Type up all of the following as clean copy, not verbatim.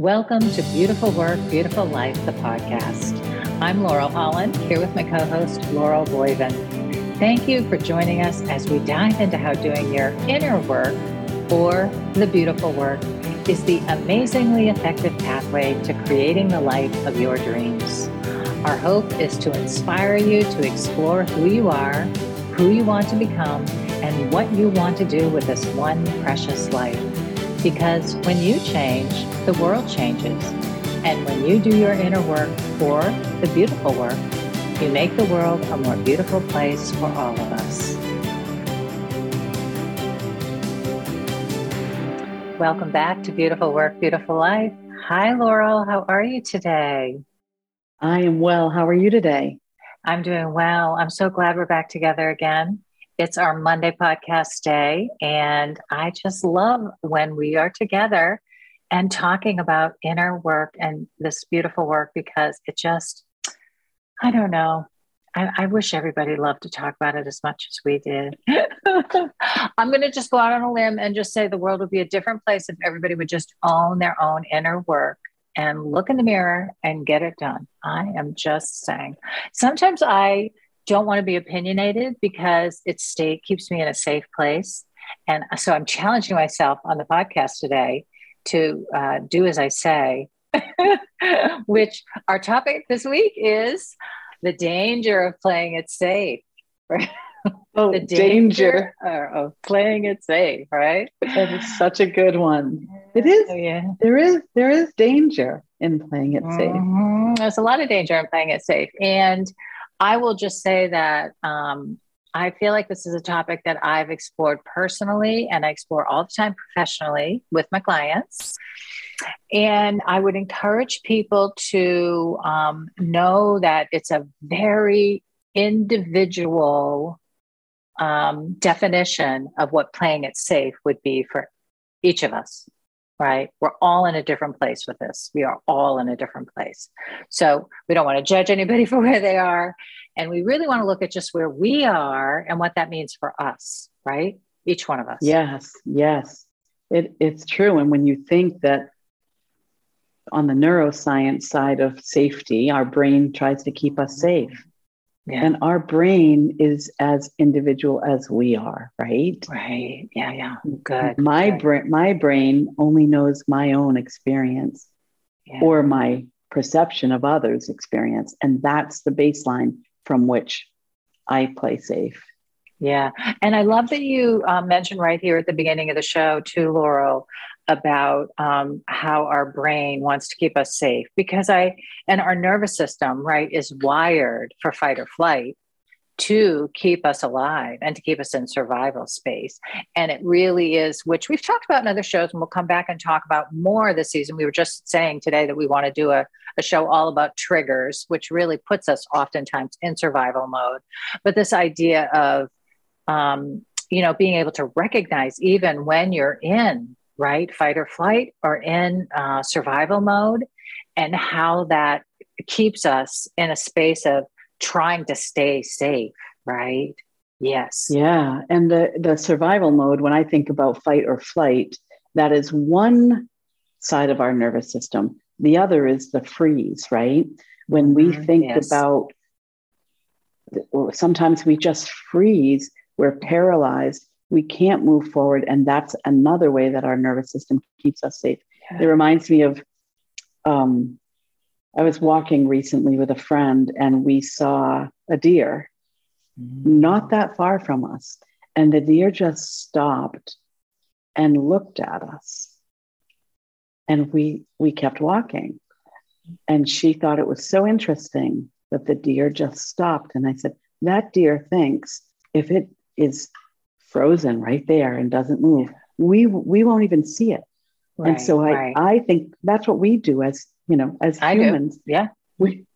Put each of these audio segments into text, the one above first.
Welcome to Beautiful Work, Beautiful Life, the podcast. I'm Laurel Holland, here with my co-host, Laurel Boyden. Thank you for joining us as we dive into how doing your inner work, or the beautiful work, is the amazingly effective pathway to creating the life of your dreams. Our hope is to inspire you to explore who you are, who you want to become, and what you want to do with this one precious life. Because when you change, the world changes. And when you do your inner work, or the beautiful work, you make the world a more beautiful place for all of us. Welcome back to Beautiful Work, Beautiful Life. Hi, Laurel. How are you today? I am well. How are you today? I'm doing well. I'm so glad we're back together again. It's our Monday podcast day, and I just love when we are together and talking about inner work and this beautiful work, because it just, I don't know. I wish everybody loved to talk about it as much as we did. I'm going to just go out on a limb and just say the world would be a different place if everybody would just own their own inner work and look in the mirror and get it done. I am just saying. Sometimes I don't want to be opinionated because it keeps me in a safe place. And so I'm challenging myself on the podcast today to do as I say, which our topic this week is the danger of playing it safe. Oh, the danger of playing it safe, right? That is such a good one. It is. Oh, yeah. There is danger in playing it safe. Mm-hmm. There's a lot of danger in playing it safe. And I will just say that I feel like this is a topic that I've explored personally, and I explore all the time professionally with my clients. And I would encourage people to know that it's a very individual definition of what playing it safe would be for each of us, right? We're all in a different place with this. We are all in a different place. So we don't want to judge anybody for where they are. And we really want to look at just where we are and what that means for us, right? Each one of us. Yes, yes. It's true. And when you think that on the neuroscience side of safety, our brain tries to keep us safe. Yeah. And our brain is as individual as we are, right? Right. Yeah, yeah. Good. My brain only knows my own experience, yeah, or my perception of others' experience. And that's the baseline from which I play safe. Yeah. And I love that you mentioned right here at the beginning of the show too, Laurel, about how our brain wants to keep us safe, because our nervous system, right, is wired for fight or flight to keep us alive and to keep us in survival space. And it really is, which we've talked about in other shows, and we'll come back and talk about more this season. We were just saying today that we want to do a show all about triggers, which really puts us oftentimes in survival mode. But this idea of being able to recognize even when you're in, right, fight or flight or in survival mode, and how that keeps us in a space of trying to stay safe, right? Yes. Yeah. And the survival mode, when I think about fight or flight, that is one side of our nervous system. The other is the freeze, right? When we think, yes, about, sometimes we just freeze. We're paralyzed. We can't move forward. And that's another way that our nervous system keeps us safe. Yeah. It reminds me of, I was walking recently with a friend, and we saw a deer not that far from us. And the deer just stopped and looked at us. And we kept walking. And she thought it was so interesting that the deer just stopped. And I said, that deer thinks if it is frozen right there and doesn't move, we won't even see it. Right, and so I think that's what we do as humans. Yeah. We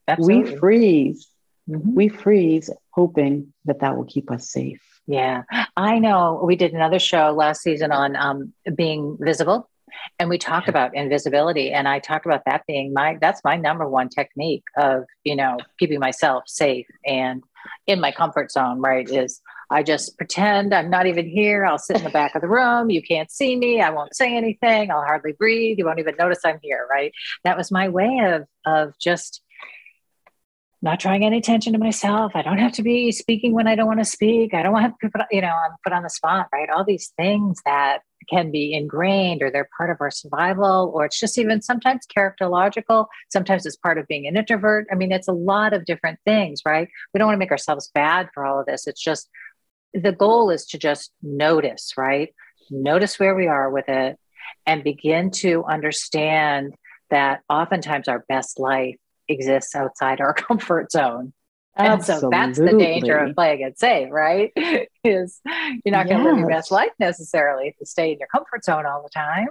freeze. Mm-hmm. We freeze hoping that will keep us safe. Yeah. I know we did another show last season on being visible, and we talked about invisibility, and I talked about that being that's my number one technique of, keeping myself safe and in my comfort zone, right, is I just pretend I'm not even here. I'll sit in the back of the room. You can't see me. I won't say anything. I'll hardly breathe. You won't even notice I'm here, right? That was my way of just not drawing any attention to myself. I don't have to be speaking when I don't want to speak. I don't want to put, I'm put on the spot, right? All these things that can be ingrained, or they're part of our survival, or it's just even sometimes characterological. Sometimes it's part of being an introvert. I mean, it's a lot of different things, right? We don't want to make ourselves bad for all of this. It's just, the goal is to just notice, right? Notice where we are with it and begin to understand that oftentimes our best life exists outside our comfort zone. And so that's the danger of playing it safe, right? Is you're not going to live your best life necessarily if you stay in your comfort zone all the time.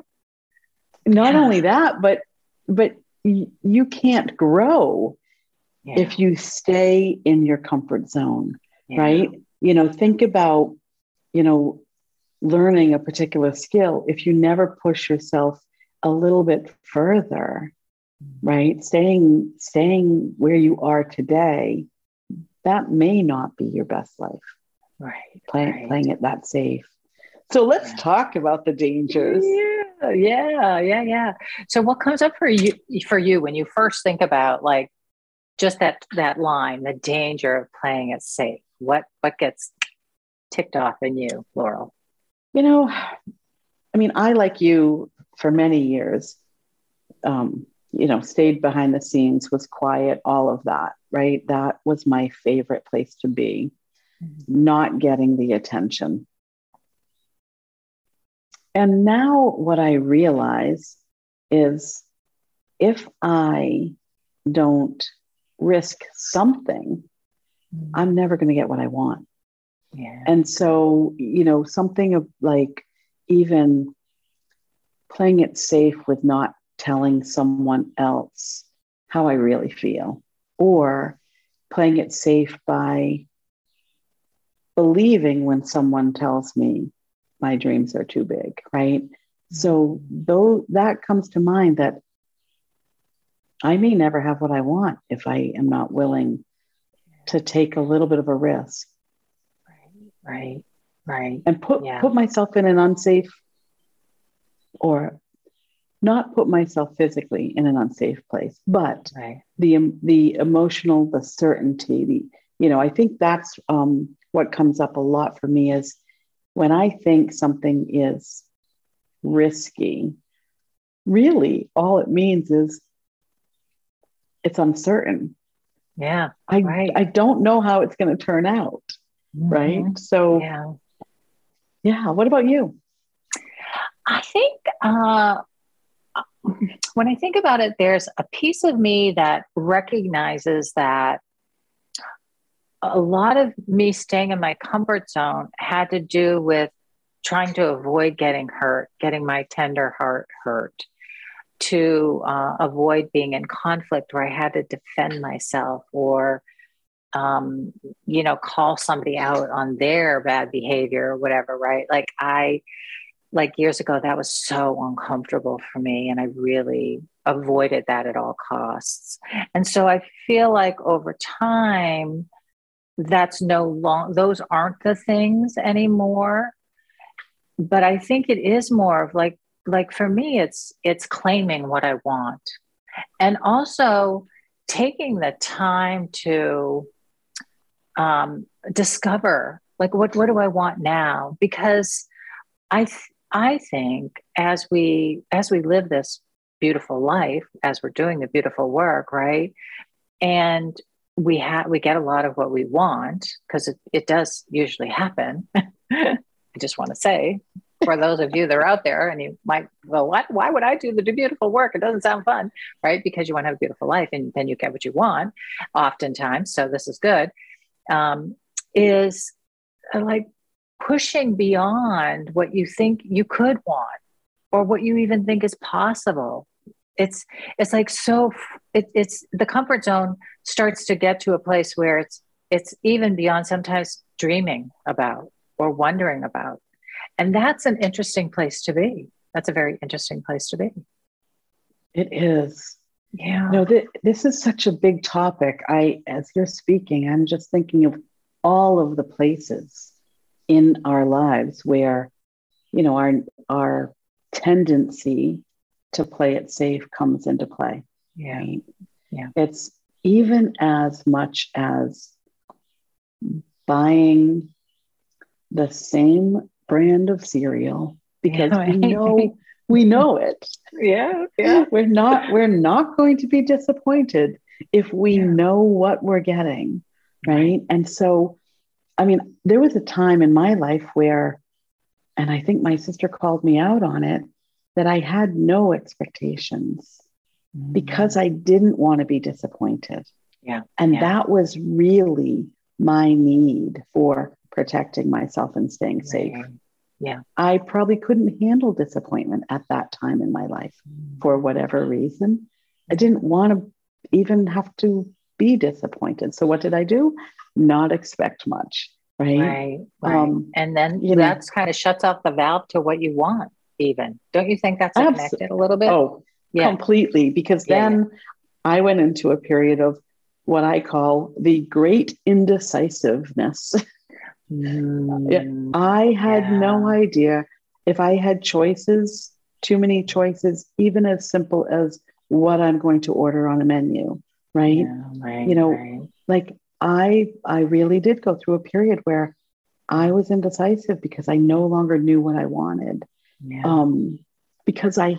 Not only that, but you can't grow if you stay in your comfort zone, right? Think about, learning a particular skill. If you never push yourself a little bit further, right? Staying where you are today, that may not be your best life, right? Playing it that safe. So let's talk about the dangers. Yeah. So what comes up for you when you first think about like just that line, the danger of playing it safe? What gets ticked off in you, Laurel? I, like you, for many years, stayed behind the scenes, was quiet, all of that, right? That was my favorite place to be, not getting the attention. And now what I realize is if I don't risk something, I'm never going to get what I want. Yeah. And so, something of like even playing it safe with not telling someone else how I really feel, or playing it safe by believing when someone tells me my dreams are too big, right? Mm-hmm. So though that comes to mind, that I may never have what I want if I am not willing to take a little bit of a risk. Right. And put myself in an unsafe, or not put myself physically in an unsafe place, but the emotional, the certainty, I think that's what comes up a lot for me, is when I think something is risky, really all it means is it's uncertain. Yeah. I don't know how it's going to turn out. Mm-hmm. Right. So yeah. What about you? I think, when I think about it, there's a piece of me that recognizes that a lot of me staying in my comfort zone had to do with trying to avoid getting hurt, getting my tender heart hurt, to avoid being in conflict where I had to defend myself or, call somebody out on their bad behavior or whatever, right? Like years ago, that was so uncomfortable for me, and I really avoided that at all costs. And so I feel like over time, those aren't the things anymore. But I think it is more of like for me, it's claiming what I want, and also taking the time to discover like what do I want now? Because I think as we live this beautiful life, as we're doing the beautiful work, right? And we get a lot of what we want, because it does usually happen. I just want to say, for those of you that are out there and you might, why would I do the beautiful work? It doesn't sound fun, right? Because you want to have a beautiful life and then you get what you want oftentimes. So this is good, is like pushing beyond what you think you could want or what you even think is possible. It's like, so it's the comfort zone starts to get to a place where it's even beyond sometimes dreaming about or wondering about. And that's an interesting place to be. That's a very interesting place to be. It is. Yeah. No, this is such a big topic. As you're speaking, I'm just thinking of all of the places in our lives where, you know, our tendency to play it safe comes into play. Yeah. Right? Yeah. It's even as much as buying the same brand of cereal because we know it. Yeah. Yeah. We're not going to be disappointed if we know what we're getting. Right. And so, I mean, there was a time in my life where, and I think my sister called me out on it, that I had no expectations because I didn't want to be disappointed. Yeah. And that was really my need for protecting myself and staying safe. Yeah. I probably couldn't handle disappointment at that time in my life for whatever reason. I didn't want to even have to be disappointed. So what did I do? Not expect much. Right. And then that's kind of shuts off the valve to what you want even. Don't you think that's connected a little bit? Oh, yeah. Completely. Because then I went into a period of what I call the great indecisiveness. I had no idea if I had choices, too many choices, even as simple as what I'm going to order on a menu. Right. Yeah, right, you know, right. Like I really did go through a period where I was indecisive because I no longer knew what I wanted. Yeah. Because I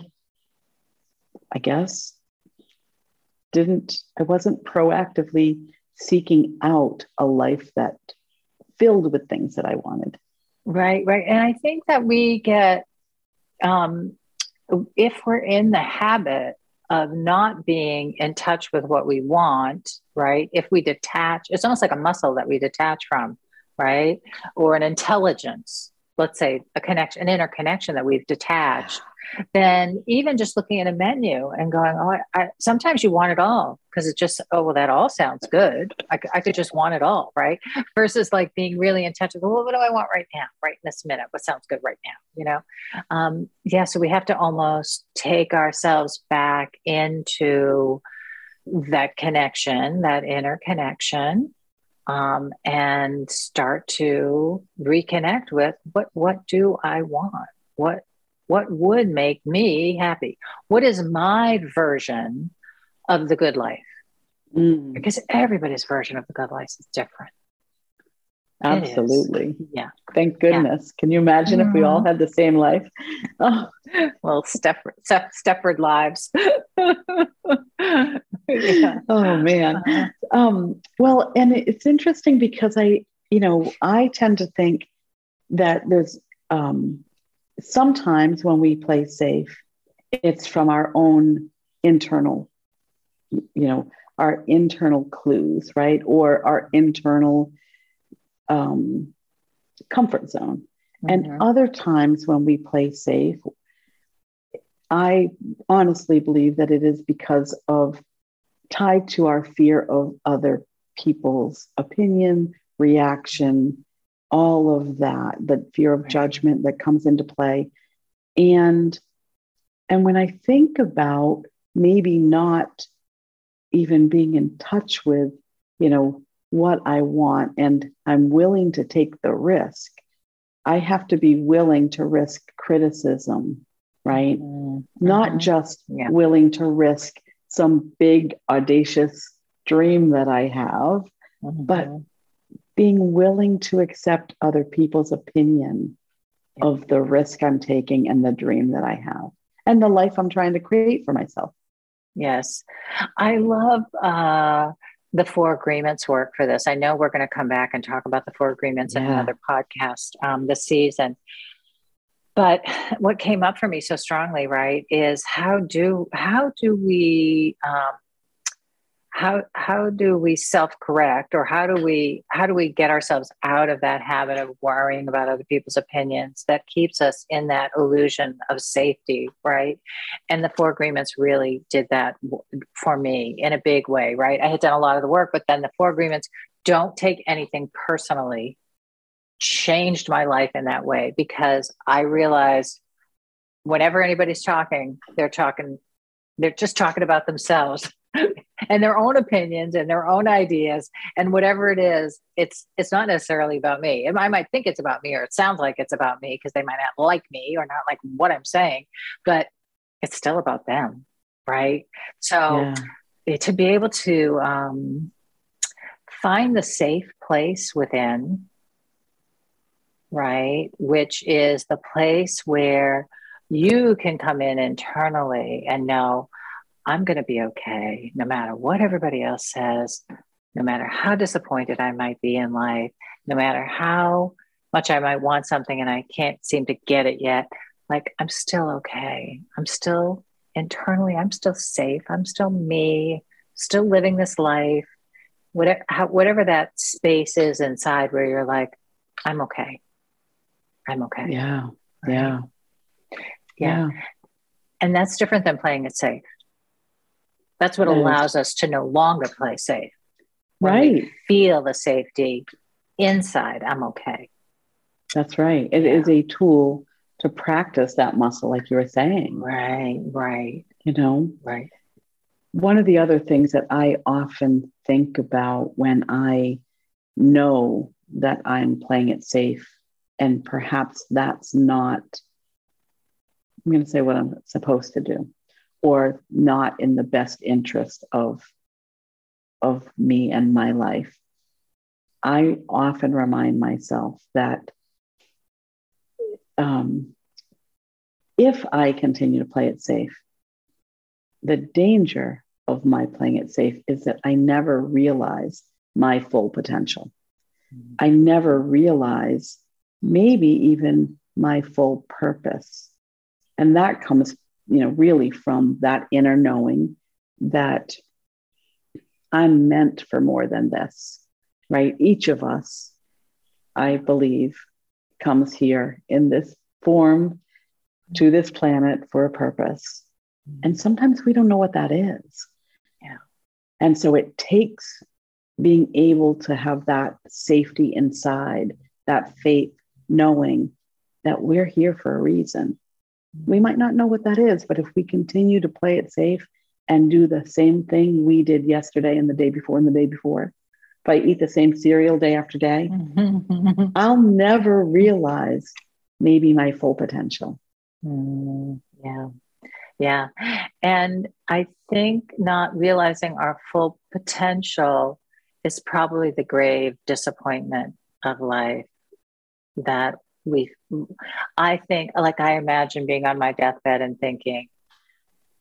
guess I wasn't proactively seeking out a life that filled with things that I wanted. Right. Right. And I think that we get, if we're in the habit of not being in touch with what we want, right? If we detach, it's almost like a muscle that we detach from, right? Or an intelligence, let's say a connection, an interconnection that we've detached, then even just looking at a menu and going, oh, I sometimes you want it all because it's just, oh, well, that all sounds good. I could just want it all, right? Versus like being really in touch with, well, what do I want right now, right in this minute? What sounds good right now, you know? So we have to almost take ourselves back into that connection, that inner connection, and start to reconnect with what do I want? What would make me happy? What is my version of the good life? Because everybody's version of the good life is different. Absolutely. Is. Yeah. Thank goodness. Yeah. Can you imagine if we all had the same life? Oh. Well, Stepford lives. Oh man. Well, and it's interesting because I tend to think that there's, sometimes when we play safe, it's from our own internal, our internal clues, right? Or our internal comfort zone. Mm-hmm. And other times when we play safe, I honestly believe that it is because of tied to our fear of other people's opinion, reaction, all of that, the fear of judgment that comes into play. And when I think about maybe not even being in touch with, what I want, and I'm willing to take the risk, I have to be willing to risk criticism, right? Mm-hmm. Not just willing to risk some big audacious dream that I have, but being willing to accept other people's opinion of the risk I'm taking and the dream that I have and the life I'm trying to create for myself. Yes. I love the Four Agreements work for this. I know we're going to come back and talk about the Four Agreements in another podcast this season. But what came up for me so strongly, right, is how do we how do we self-correct, or how do we get ourselves out of that habit of worrying about other people's opinions that keeps us in that illusion of safety, right? And the Four Agreements really did that for me in a big way, right? I had done a lot of the work, but then the Four Agreements, don't take anything personally, changed my life in that way, because I realized whenever anybody's talking, they're just talking about themselves. and their own opinions and their own ideas and whatever it is, it's not necessarily about me. I might think it's about me, or it sounds like it's about me because they might not like me or not like what I'm saying, but it's still about them. Right. So yeah. To be able to find the safe place within, right, which is the place where you can come in internally and know, I'm going to be okay, no matter what everybody else says, no matter how disappointed I might be in life, no matter how much I might want something and I can't seem to get it yet. Like, I'm still okay. I'm still internally, I'm still safe. I'm still me, still living this life, whatever that space is inside where you're like, I'm okay. I'm okay. Yeah. Right? Yeah. Yeah. And that's different than playing it safe. That's what allows us to no longer play safe. Right. We feel the safety inside. I'm okay. That's right. It is a tool to practice that muscle, like you were saying. Right. Right. You know, right. One of the other things that I often think about when I know that I'm playing it safe, and perhaps that's not, I'm going to say what I'm supposed to do, or not in the best interest of me and my life. I often remind myself that if I continue to play it safe, the danger of my playing it safe is that I never realize my full potential. Mm-hmm. I never realize maybe even my full purpose. And that comes, you know, really from that inner knowing that I'm meant for more than this, right? Each of us, I believe, comes here in this form to this planet for a purpose. And sometimes we don't know what that is. Yeah. And so it takes being able to have that safety inside, that faith, knowing that we're here for a reason. We might not know what that is, but if we continue to play it safe and do the same thing we did yesterday and the day before and the day before, if I eat the same cereal day after day, I'll never realize maybe my full potential. Yeah. Yeah. And I think not realizing our full potential is probably the grave disappointment of life that I think, like, I imagine being on my deathbed and thinking,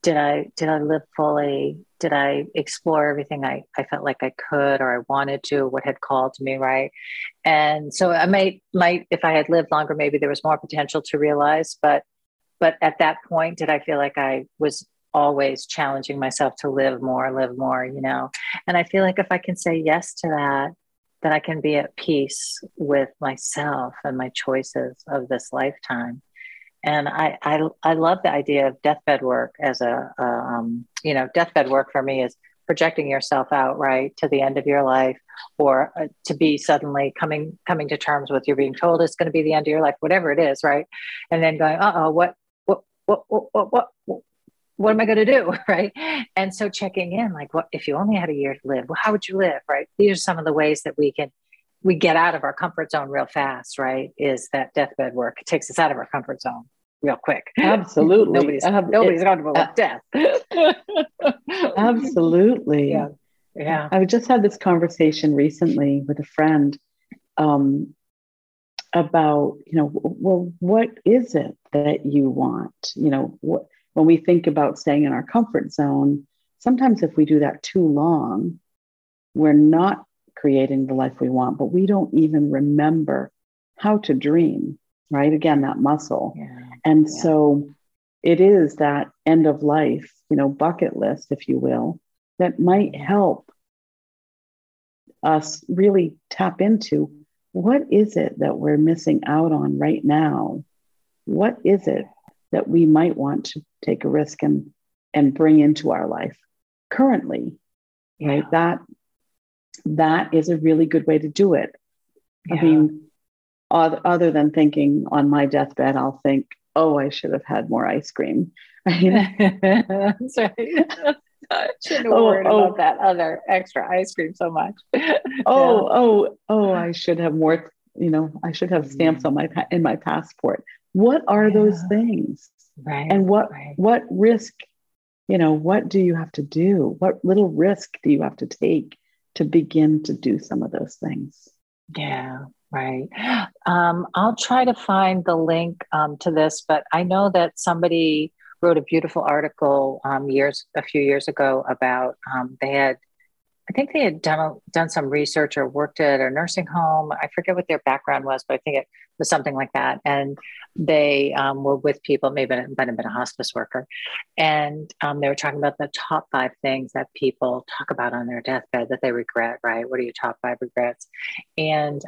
did I live fully? Did I explore everything I felt like I could, or I wanted to, or what had called to me, right? And so I might, if I had lived longer, maybe there was more potential to realize, but at that point, did I feel like I was always challenging myself to live more, you know? And I feel like if I can say yes to that, that I can be at peace with myself and my choices of this lifetime. And I love the idea of deathbed work as deathbed work for me is projecting yourself out, right, to the end of your life, or to be suddenly coming to terms with, you're being told it's going to be the end of your life, whatever it is, right? And then going, what am I going to do? Right. And so checking in, like, what if you only had a year to live? Well, how would you live? Right. These are some of the ways that we get out of our comfort zone real fast. Right. Is that deathbed work. It takes us out of our comfort zone real quick. Absolutely. Nobody's comfortable with death. Absolutely. Yeah. Yeah. I just had this conversation recently with a friend, about, you know, well, what is it that you want? You know, when we think about staying in our comfort zone, sometimes if we do that too long, we're not creating the life we want, but we don't even remember how to dream, right? Again, that muscle. Yeah. And so it is that end of life, you know, bucket list, if you will, that might help us really tap into, what is it that we're missing out on right now? What is it that we might want to take a risk and bring into our life currently, right? That is a really good way to do it. Yeah. I mean, other than thinking on my deathbed, I'll think, oh, I should have had more ice cream. I mean, I shouldn't have worried about that other extra ice cream so much. I should have more, I should have stamps on in my passport. What are those things? Right. And what risk, what do you have to do? What little risk do you have to take to begin to do some of those things? Yeah. Right. I'll try to find the link to this, but I know that somebody wrote a beautiful article a few years ago about they had done some research or worked at a nursing home. I forget what their background was, but I think it was something like that. And they were with people, maybe it might have been a hospice worker. And they were talking about the top 5 things that people talk about on their deathbed that they regret, right? What are your top 5 regrets? And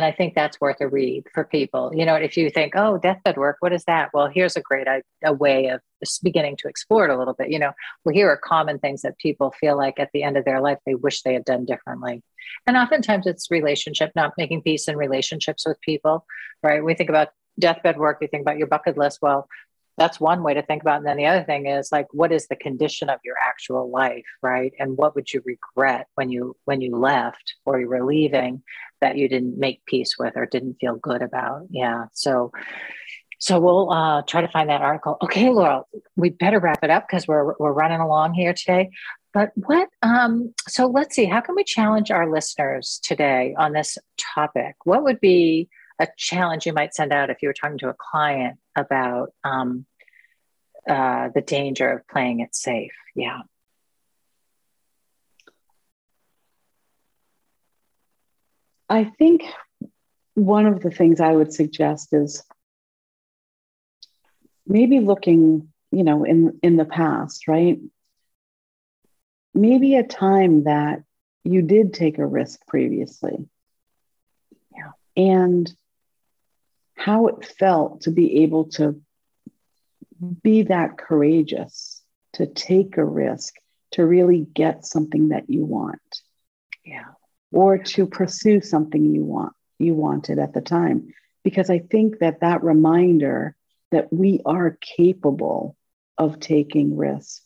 I think that's worth a read for people. If you think, oh, deathbed work, what is that? Well, here's a way of beginning to explore it a little bit. Here are common things that people feel like at the end of their life, they wish they had done differently. And oftentimes it's relationship, not making peace in relationships with people, right? We think about deathbed work, we think about your bucket list. Well, that's one way to think about it. And then the other thing is like, what is the condition of your actual life, right? And what would you regret when you left or you were leaving that you didn't make peace with or didn't feel good about? Yeah. So we'll try to find that article. Okay, Laurel, we better wrap it up because we're running along here today. But so let's see, how can we challenge our listeners today on this topic? What would be a challenge you might send out if you were talking to a client about the danger of playing it safe? Yeah. I think one of the things I would suggest is maybe looking, in the past, right? Maybe a time that you did take a risk previously. Yeah. And how it felt to be able to be that courageous, to take a risk, to really get something that you want. Yeah. Or to pursue something you wanted at the time. Because I think that reminder that we are capable of taking risk.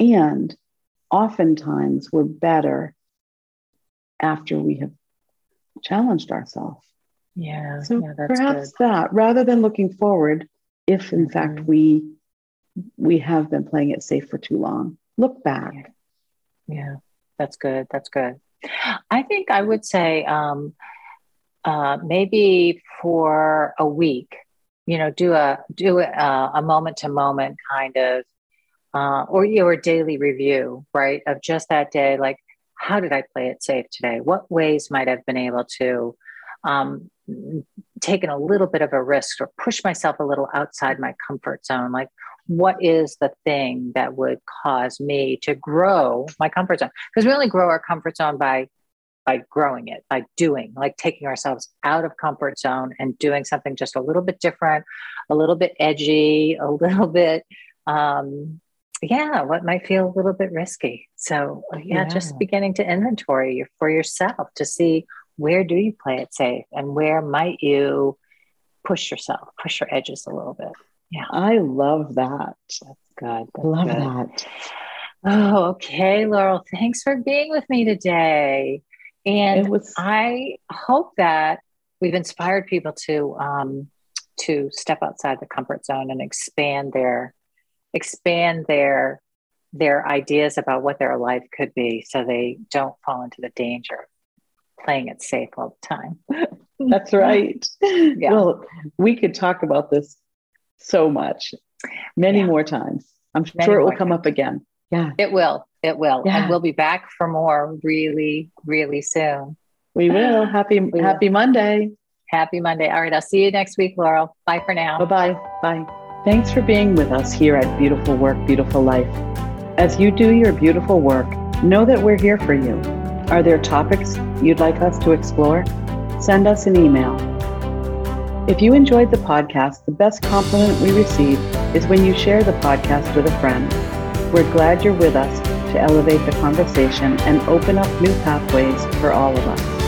And oftentimes we're better after we have challenged ourselves. Yeah. So perhaps good. That rather than looking forward, if in fact we have been playing it safe for too long, look back. Yeah. That's good. That's good. I think I would say maybe for a week, do a moment to moment kind of or your daily review, right? Of just that day, like how did I play it safe today? What ways might I've been able to taken a little bit of a risk or push myself a little outside my comfort zone. Like, what is the thing that would cause me to grow my comfort zone? Because we only grow our comfort zone by growing it, by doing, like taking ourselves out of comfort zone and doing something just a little bit different, a little bit edgy, a little bit, what might feel a little bit risky. So just beginning to inventory for yourself to see where do you play it safe and where might you push your edges a little bit. Yeah. I love that. That's good. I love that. Oh, okay. Laurel, thanks for being with me today. And I hope that we've inspired people to step outside the comfort zone and expand their ideas about what their life could be. So they don't fall into the danger playing it safe all the time. That's right. Yeah. Well, we could talk about this so much, many more times. I'm sure it will come up again. Yeah, it will. It will. Yeah. And we'll be back for more really, really soon. We will. Happy Monday. Happy Monday. All right. I'll see you next week, Laurel. Bye for now. Bye-bye. Bye. Thanks for being with us here at Beautiful Work, Beautiful Life. As you do your beautiful work, know that we're here for you. Are there topics you'd like us to explore? Send us an email. If you enjoyed the podcast, the best compliment we receive is when you share the podcast with a friend. We're glad you're with us to elevate the conversation and open up new pathways for all of us.